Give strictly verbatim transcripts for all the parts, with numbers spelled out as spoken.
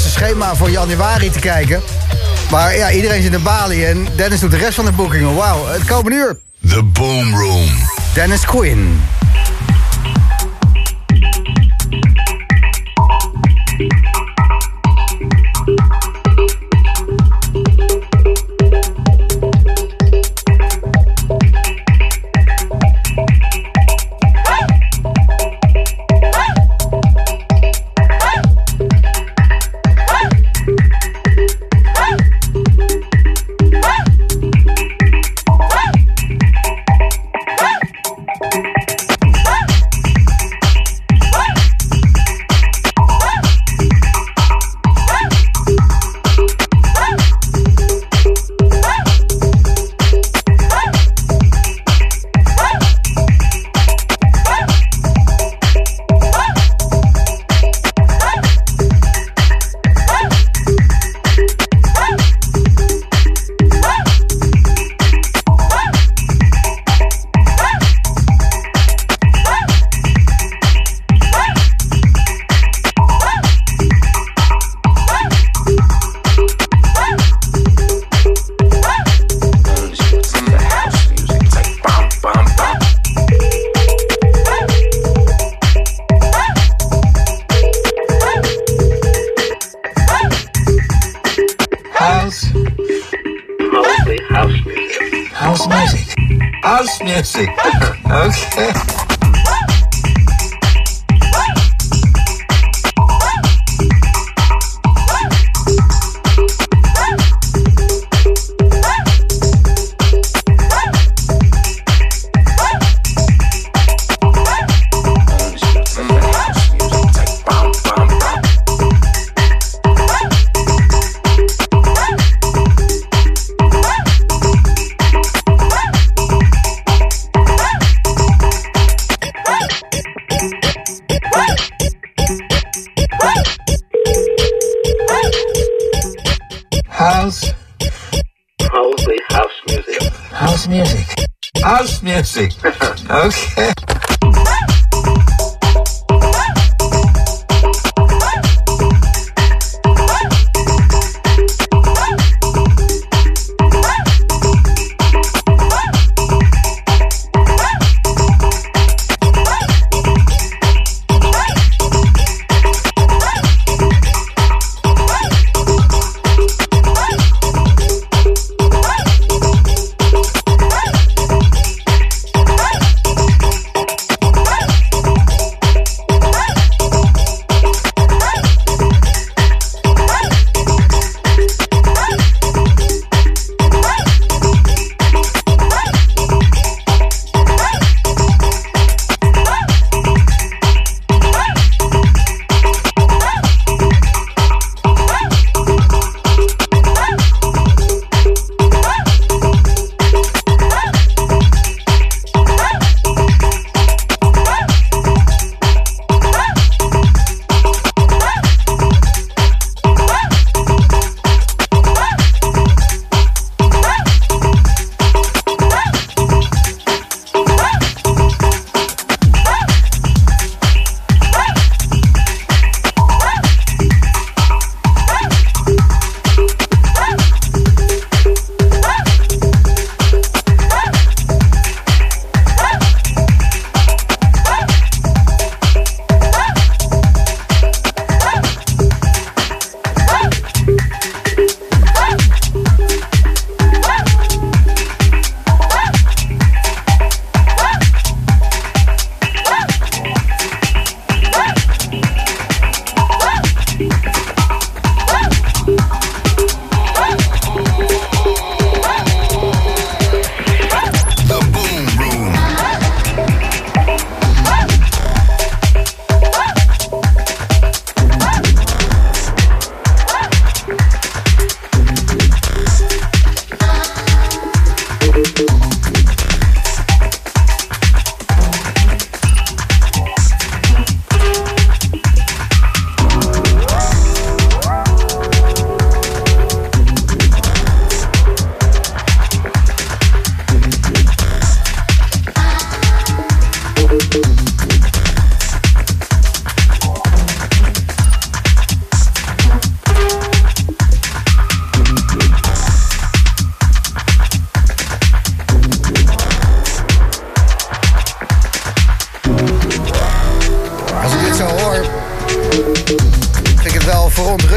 zijn schema voor januari te kijken. Maar ja, iedereen zit in Bali en Dennis doet de rest van de boekingen. Wauw, het komende uur. The Boom Room. Dennis Quin. Okay.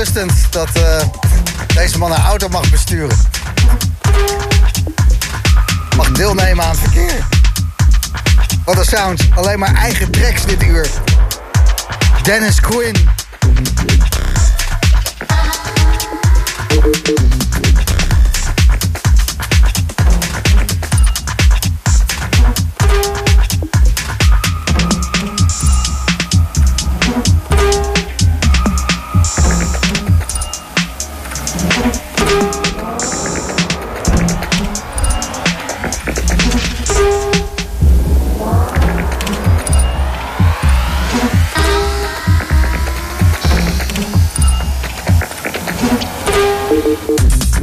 verontrustend dat uh, deze man een auto mag besturen. Mag deelnemen aan het verkeer. Wat een sound. Alleen maar eigen tracks dit uur. Dennis Quin. We'll be right back.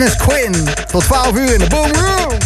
Dennis Quin. Tot twaalf uur in de Boom Room.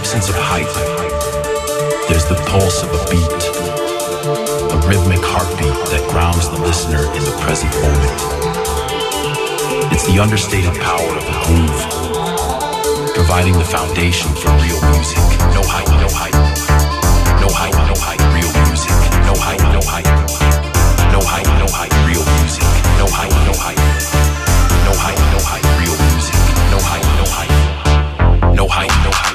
absence of height, there's the pulse of a beat, a rhythmic heartbeat that grounds the listener in the present moment. It's the understated power of a groove, providing the foundation for real music. No hype, no hype, no hype, no hype, real music. No hype, no hype, no hype, no hype, real music. No hype, no hype, no hype, no hype, real music. No hype, no hype, no hype, no hype.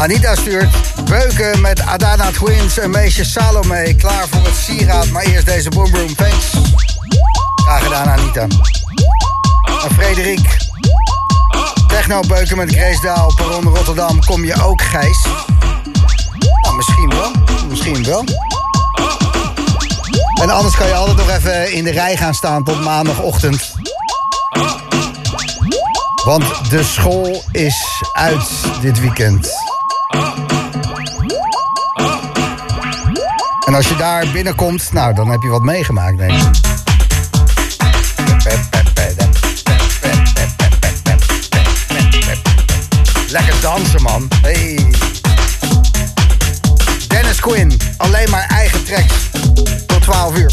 Anita stuurt beuken met Adana Twins en meisje Salome. Klaar voor het sieraad, maar eerst deze Boom Room. Thanks. Graag gedaan, Anita. En Frederik. Techno beuken met Greesdaal, Perron Rotterdam. Kom je ook, Gijs? Nou, misschien wel. Misschien wel. En anders kan je altijd nog even in de rij gaan staan tot maandagochtend. Want de school is uit dit weekend. En als je daar binnenkomt, nou, dan heb je wat meegemaakt, denk ik. Lekker dansen, man. Hey. Dennis Quin, alleen maar eigen tracks. Tot twaalf uur.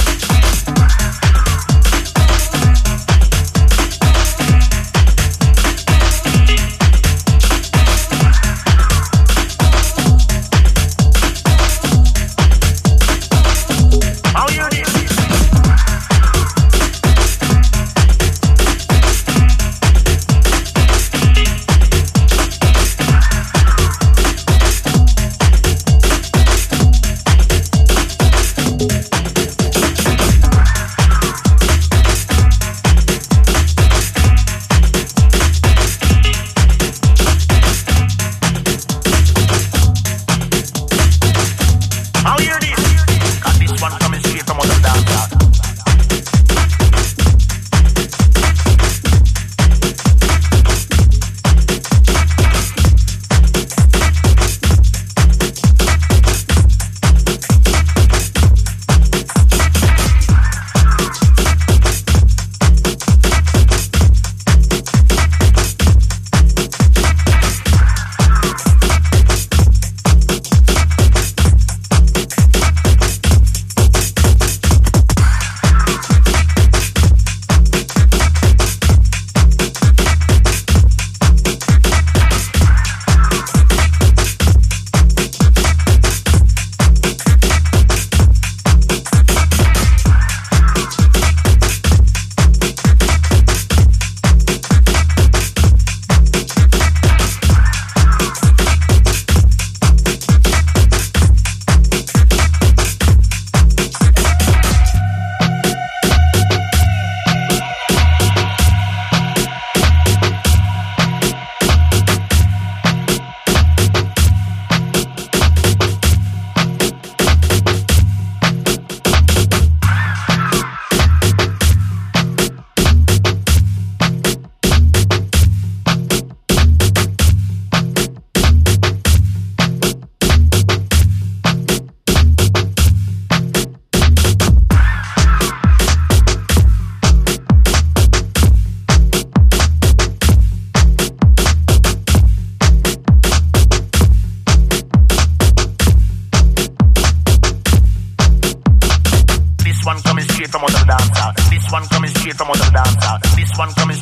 This one coming straight from out of the dancer. This one coming straight from out of the dancer. This one coming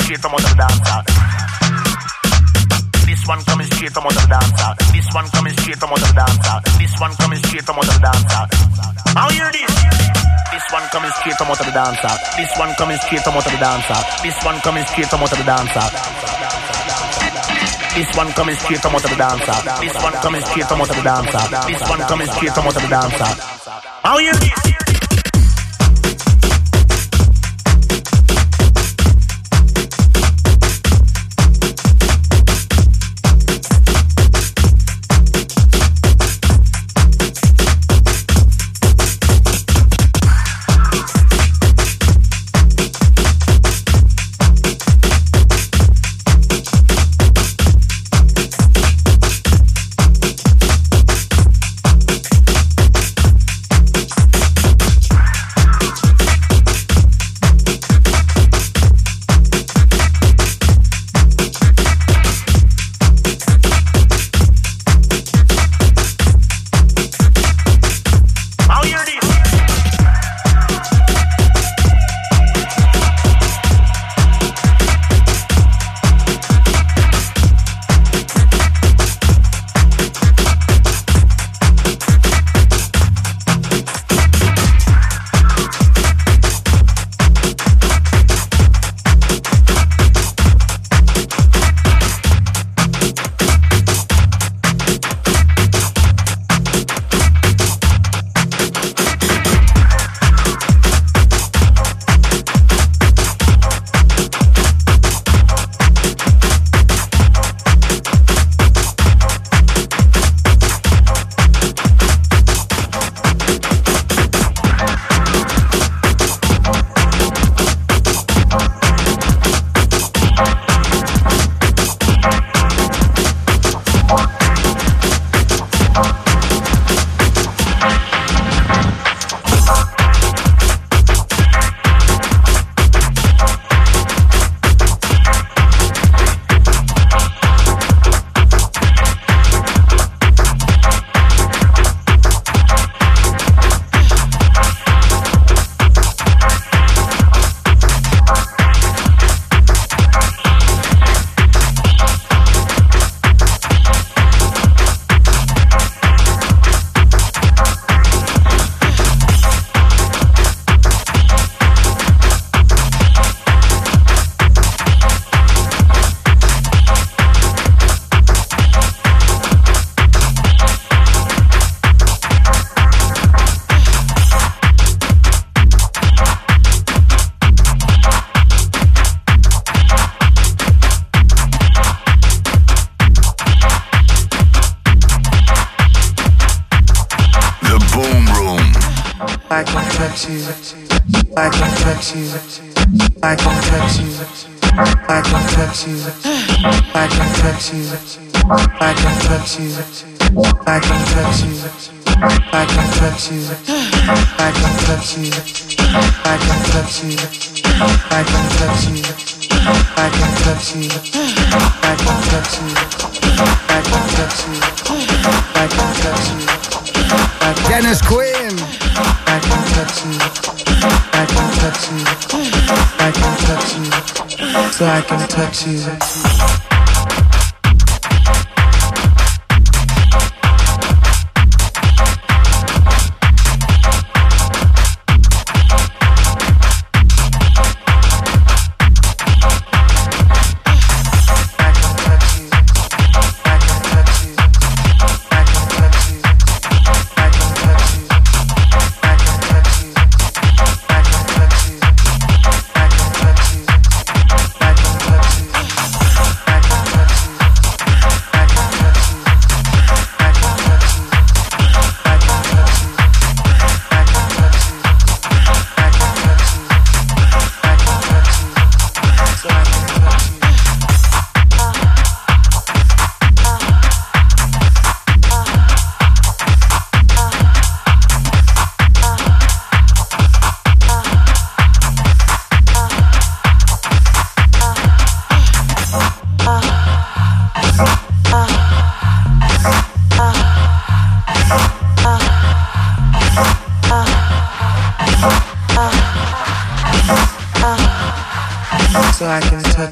straight from out of the dancer. This one coming straight from out of the dancer. This one coming straight from out of the dancer. How you this? I can flex you. I can flex you. I can flex you. I can flex you. I can flex you. I can flex you. I can flex you. I can flex you. I can flex you. I can flex you. I can flex you. I can flex you. I can flex you. I can flex you. I can flex you. Dennis Quin. I can flex you. I can flex you. I can flex you. So I can touch you.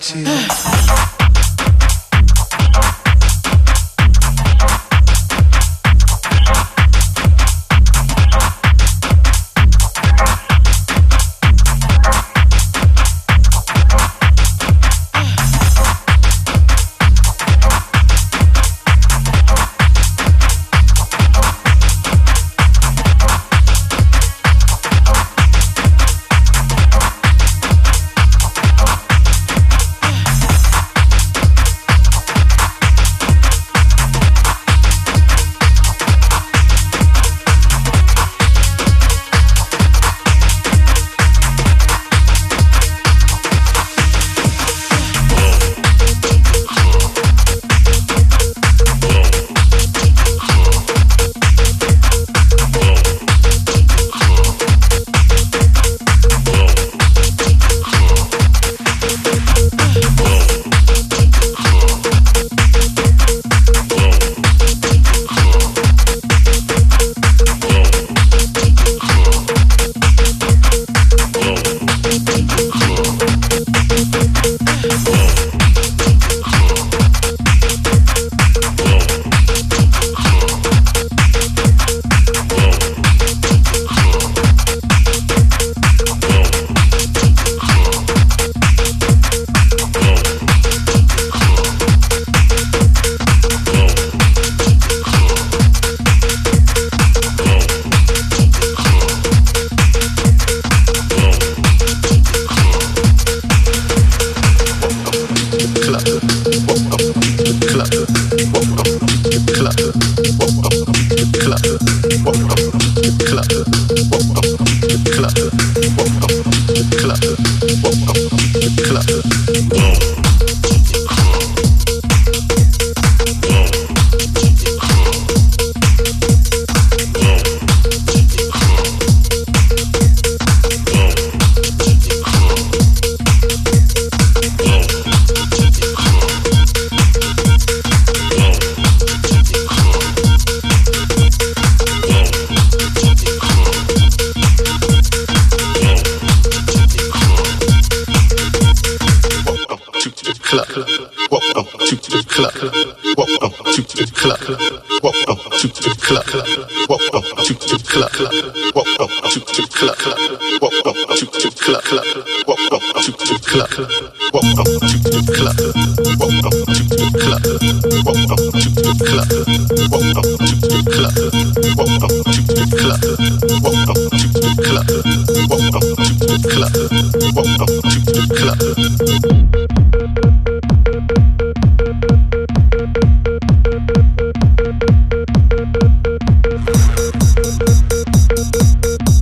We'll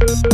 be right back.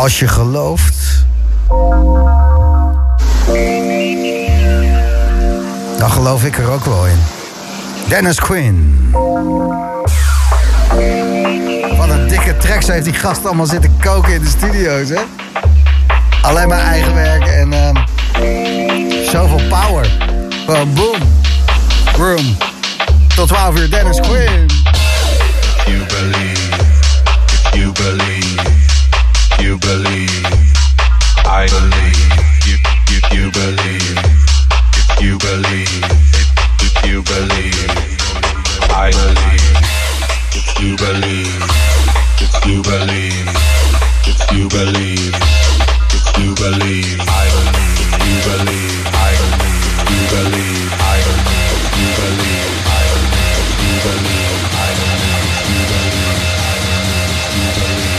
Als je gelooft, dan geloof ik er ook wel in. Dennis Quin. Wat een dikke tracks heeft die gast allemaal zitten koken in de studio's, hè? Alleen maar eigen werk en um, zoveel power. Boom, boom, room. Tot twaalf uur, Dennis Quin. You believe, you believe, you believe, I believe, you, you, you believe, you believe, you believe, I believe, you believe, you believe, you believe, you believe, I believe, you believe, I believe, you believe, I believe, you believe, I believe, you believe, I believe, you believe, I believe, you believe, I believe, you believe.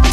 We'll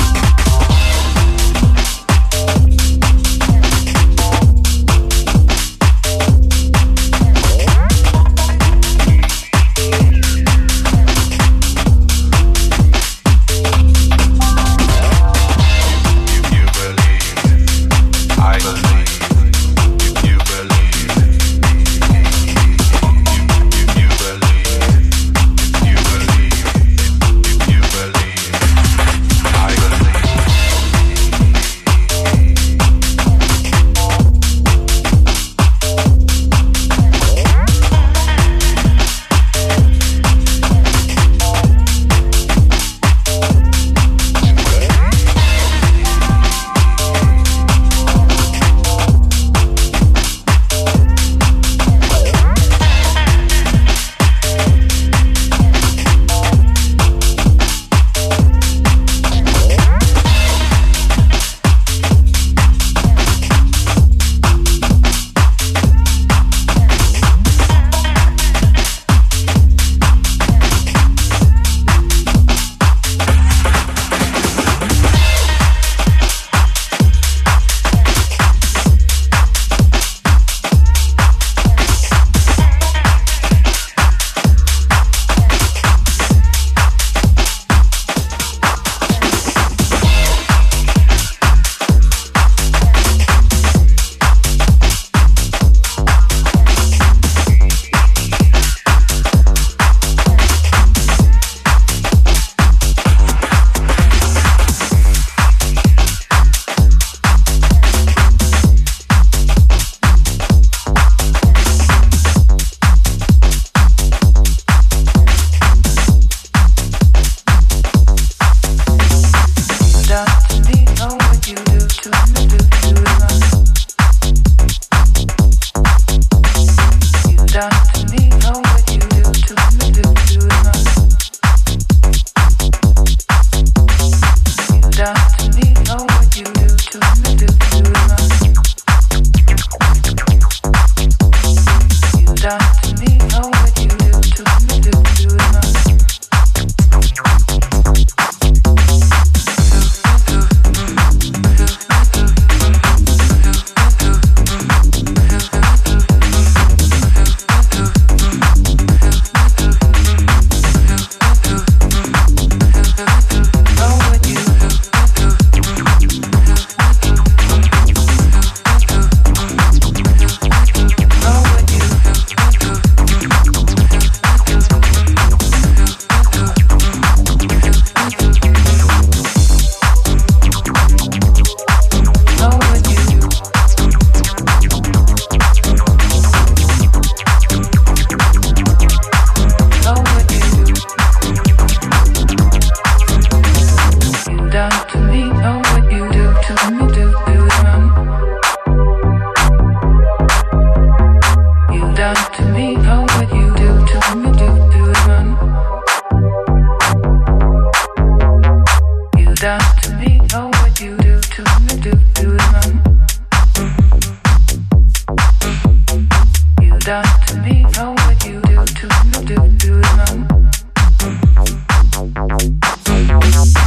be right back.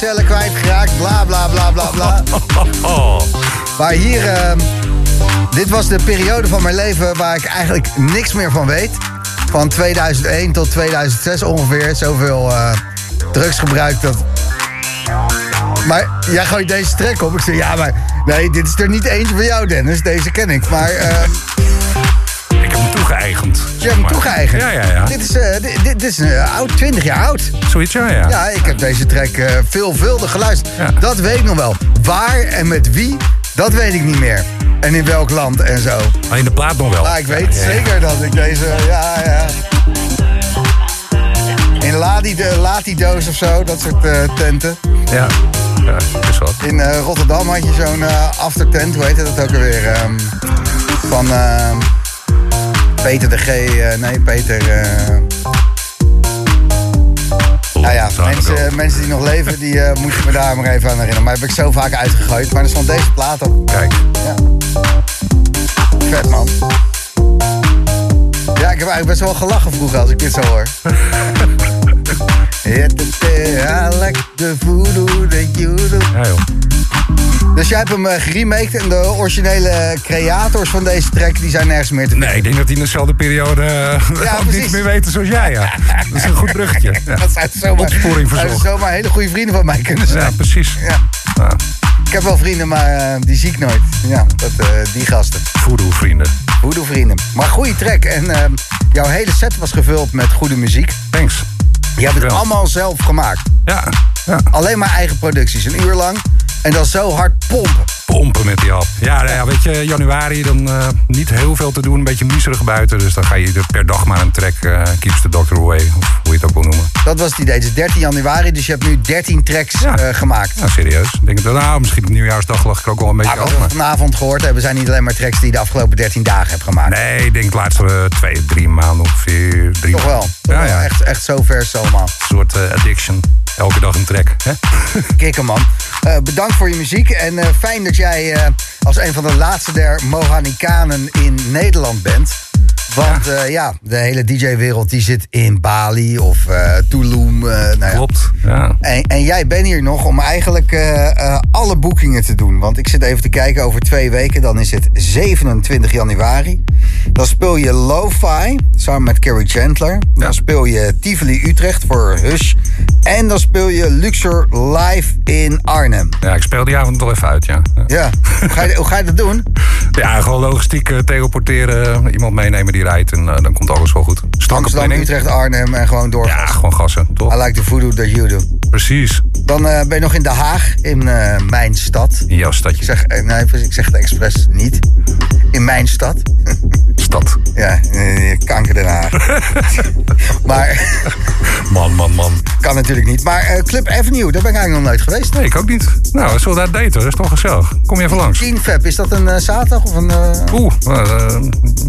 Cellen kwijtgeraakt, bla bla bla bla bla. Maar hier, uh, dit was de periode van mijn leven waar ik eigenlijk niks meer van weet. van tweeduizend één tot tweeduizend zes ongeveer. Zoveel uh, drugs gebruikt dat... Maar jij gooit deze track op. Ik zeg, ja, maar nee, dit is er niet eentje van jou, Dennis. Deze ken ik, maar... Uh... Ik heb hem toegeëigend. Je hebt hem toegeëigend? Ja, ja, ja. Dit is, uh, dit, dit is uh, oud, twintig jaar oud. Zoiets, ja, ja. Ja, ik heb deze track uh, veelvuldig geluisterd. Ja. Dat weet ik nog wel. Waar en met wie, dat weet ik niet meer. En in welk land en zo. Maar in de plaat nog wel. Maar ik weet ja, ja, ja. zeker dat ik deze... Ja, ja. In Latido's of zo, dat soort uh, tenten. Ja, ja, is wat. In uh, Rotterdam had je zo'n uh, aftertent, hoe heet dat ook alweer? Um, van uh, Peter de G. Uh, nee, Peter. Uh... Nou ja, mensen, mensen die nog leven, die uh, moet je me daar maar even aan herinneren. Maar heb ik zo vaak uitgegooid. Maar er stond deze plaat op. Kijk. Ja. Vet man. Ja, ik heb eigenlijk best wel gelachen vroeger als ik dit zo hoor. I like the voodoo that you do. Ja, joh. Dus jij hebt hem geremaked en de originele creators van deze track die zijn nergens meer te vinden. Nee, ik denk dat die in dezelfde periode ja, niets meer weten zoals jij. Ja. Dat is een goed bruggetje. Ja. Dat zijn zomaar, opsporing verzorgd. Dat zomaar hele goede vrienden van mij kunnen zijn. Ja, precies. Ja. Ja. Ik heb wel vrienden, maar uh, die zie ik nooit. Ja, dat, uh, die gasten. Voodoo vrienden. Voodoo vrienden. Maar goede track. En uh, jouw hele set was gevuld met goede muziek. Thanks. Je hebt het allemaal zelf gemaakt. Ja, ja. Alleen maar eigen producties, een uur lang. En dan zo hard pompen. Pompen met die hap. Ja, nou ja, weet je, januari dan uh, niet heel veel te doen. Een beetje miezerig buiten. Dus dan ga je per dag maar een track uh, Keeps the Doctor Away. Of hoe je het ook wil noemen. Dat was het idee. Het is dertien januari, dus je hebt nu dertien tracks ja. uh, gemaakt. Ja, serieus. Ik denk dat, nou, misschien op nieuwjaarsdag lag ik ook wel een beetje af. Maar wat we vanavond gehoord hebben, zijn niet alleen maar tracks die je de afgelopen dertien dagen hebt gemaakt. Nee, ik denk de laatste uh, twee, drie maanden ongeveer. Drie toch wel. Toch ja, wel. Ja. Echt, echt zo vers allemaal. Een soort uh, addiction. Elke dag een track. Hè? Kikker man. Uh, bedankt voor je muziek. En uh, fijn dat jij uh, als een van de laatste der Mohanikanen in Nederland bent. Want ja, uh, ja de hele D J-wereld die zit in Bali of uh, Tulum. Uh, nou ja. Klopt, ja. En, en jij bent hier nog om eigenlijk uh, uh, alle boekingen te doen. Want ik zit even te kijken, over twee weken, dan is het zevenentwintig januari. Dan speel je Lo-Fi samen met Carrie Gentler. Dan ja. speel je Tivoli Utrecht voor Hush. En dan speel je Luxor live in Arnhem. Ja, ik speel die avond al even uit, ja. Ja, ja. Hoe, ga je, hoe ga je dat doen? Ja, gewoon logistiek uh, teleporteren, iemand meenemen die rijdt en uh, dan komt alles wel goed. Amsterdam, Utrecht, Arnhem en gewoon door. Ja, gewoon gassen, toch? I like the voodoo that you do. Precies. Dan uh, ben je nog in Den Haag, in uh, mijn stad. In jouw stadje. Ik zeg, uh, nee, ik zeg het expres niet. In mijn stad. Stad. Ja, uh, kanker Den Haag. Maar... man, man, man. Kan natuurlijk niet. Maar uh, Club Avenue, daar ben ik eigenlijk nog nooit geweest. Nee, ik ook niet. Nou, we zullen daar daten, dat is toch gezellig. Kom je even langs. Jean Fab, is dat een uh, zaterdag of een... Uh... Oeh. Uh,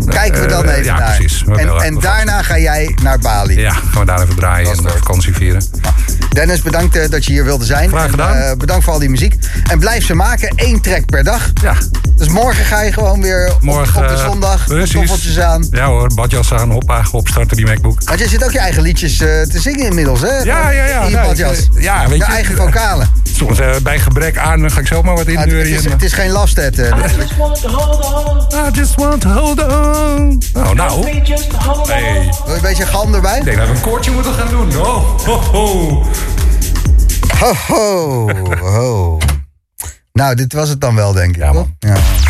Kijken we dan even uh, ja, naar. Precies. En, en daarna ga jij naar Bali. Ja, gaan we daar even draaien en vakantie vieren. Nou, Dennis, bedankt uh, dat je hier wilde zijn. Graag gedaan. En, uh, bedankt voor al die muziek. En blijf ze maken, één track per dag. Ja. Dus morgen ga je gewoon weer op, morgen, op de zondag. Uh, Toffeltjes aan. Ja hoor, badjas aan, hoppa, opstarten die MacBook. Want jij zit ook je eigen liedjes uh, te zingen inmiddels, hè? Ja, ja, ja. In je nou, badjas. Ik, ja, weet je. Je eigen vocalen. Soms uh, bij gebrek aan ga ik zomaar wat induren. Ja, het, het is geen lafsted. Uh, I just want to hold on. I just want to hold on. Nou, nou. Hey. Wil je een beetje galm erbij? Ik denk dat we een koortje moeten gaan doen. Oh, ho, ho. Ho, ho, ho. Nou, dit was het dan wel, denk ik. Ja, man. Ja.